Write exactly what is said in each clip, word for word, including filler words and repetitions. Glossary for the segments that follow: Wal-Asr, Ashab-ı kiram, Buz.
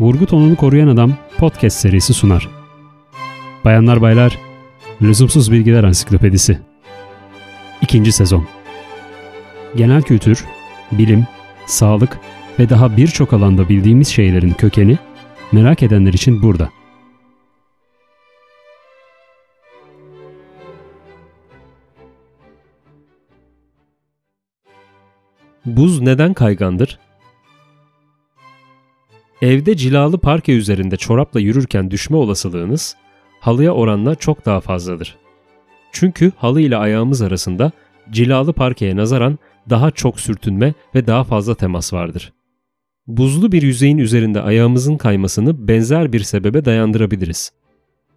Vurgu tonunu koruyan adam podcast serisi sunar. Bayanlar baylar, Lüzumsuz Bilgiler Ansiklopedisi ikinci sezon. Genel kültür, bilim, sağlık ve daha birçok alanda bildiğimiz şeylerin kökeni merak edenler için burada. Buz neden kaygandır? Evde cilalı parke üzerinde çorapla yürürken düşme olasılığınız halıya oranla çok daha fazladır. Çünkü halı ile ayağımız arasında cilalı parkeye nazaran daha çok sürtünme ve daha fazla temas vardır. Buzlu bir yüzeyin üzerinde ayağımızın kaymasını benzer bir sebebe dayandırabiliriz.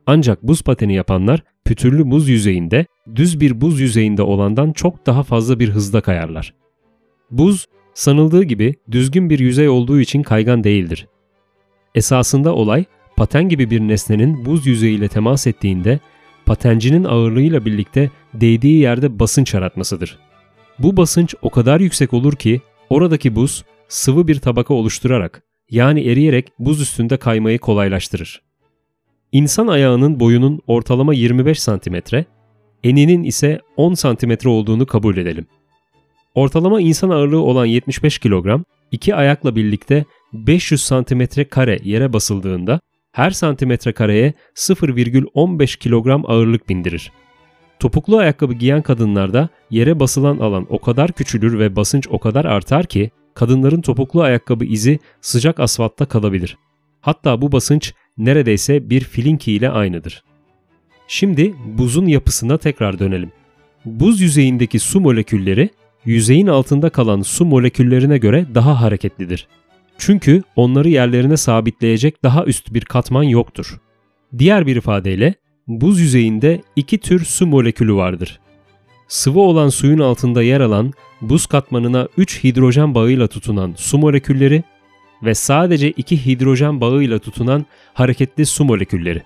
Ancak buz pateni yapanlar pütürlü buz yüzeyinde düz bir buz yüzeyinde olandan çok daha fazla bir hızda kayarlar. Buz, sanıldığı gibi düzgün bir yüzey olduğu için kaygan değildir. Esasında olay, paten gibi bir nesnenin buz yüzeyiyle temas ettiğinde, patencinin ağırlığıyla birlikte değdiği yerde basınç yaratmasıdır. Bu basınç o kadar yüksek olur ki, oradaki buz, sıvı bir tabaka oluşturarak, yani eriyerek buz üstünde kaymayı kolaylaştırır. İnsan ayağının boyunun ortalama yirmi beş santimetre, eninin ise on santimetre olduğunu kabul edelim. Ortalama insan ağırlığı olan yetmiş beş kilogram, iki ayakla birlikte beş yüz santimetre kare yere basıldığında her santimetre kareye sıfır virgül on beş kilogram ağırlık bindirir. Topuklu ayakkabı giyen kadınlarda yere basılan alan o kadar küçülür ve basınç o kadar artar ki kadınların topuklu ayakkabı izi sıcak asfaltta kalabilir. Hatta bu basınç neredeyse bir filinki ile aynıdır. Şimdi buzun yapısına tekrar dönelim. Buz yüzeyindeki su molekülleri yüzeyin altında kalan su moleküllerine göre daha hareketlidir. Çünkü onları yerlerine sabitleyecek daha üst bir katman yoktur. Diğer bir ifadeyle, buz yüzeyinde iki tür su molekülü vardır. Sıvı olan suyun altında yer alan, buz katmanına üç hidrojen bağıyla tutunan su molekülleri ve sadece iki hidrojen bağıyla tutunan hareketli su molekülleri.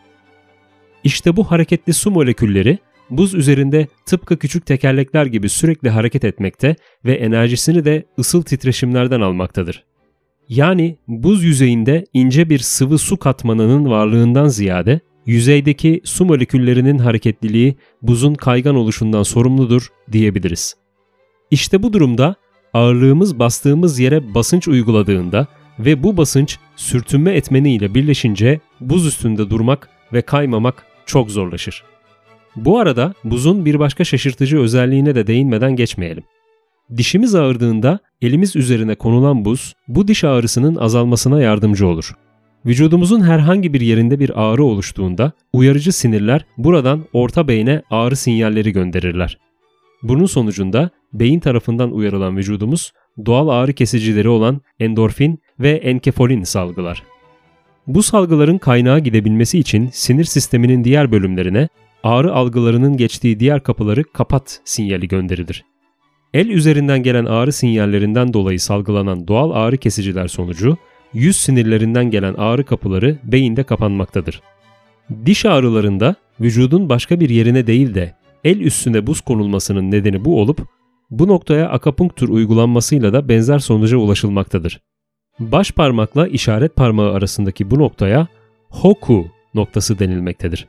İşte bu hareketli su molekülleri, buz üzerinde tıpkı küçük tekerlekler gibi sürekli hareket etmekte ve enerjisini de ısıl titreşimlerden almaktadır. Yani buz yüzeyinde ince bir sıvı su katmanının varlığından ziyade, yüzeydeki su moleküllerinin hareketliliği buzun kaygan oluşundan sorumludur diyebiliriz. İşte bu durumda ağırlığımız bastığımız yere basınç uyguladığında ve bu basınç sürtünme etmeniyle birleşince buz üstünde durmak ve kaymamak çok zorlaşır. Bu arada buzun bir başka şaşırtıcı özelliğine de değinmeden geçmeyelim. Dişimiz ağrıdığında elimiz üzerine konulan buz, bu diş ağrısının azalmasına yardımcı olur. Vücudumuzun herhangi bir yerinde bir ağrı oluştuğunda uyarıcı sinirler buradan orta beyne ağrı sinyalleri gönderirler. Bunun sonucunda beyin tarafından uyarılan vücudumuz doğal ağrı kesicileri olan endorfin ve enkefolin salgılar. Bu salgıların kaynağa gidebilmesi için sinir sisteminin diğer bölümlerine ağrı algılarının geçtiği diğer kapıları kapat sinyali gönderilir. El üzerinden gelen ağrı sinyallerinden dolayı salgılanan doğal ağrı kesiciler sonucu, yüz sinirlerinden gelen ağrı kapıları beyinde kapanmaktadır. Diş ağrılarında vücudun başka bir yerine değil de el üstüne buz konulmasının nedeni bu olup, bu noktaya akupunktur uygulanmasıyla da benzer sonuca ulaşılmaktadır. Baş parmakla işaret parmağı arasındaki bu noktaya hoku noktası denilmektedir.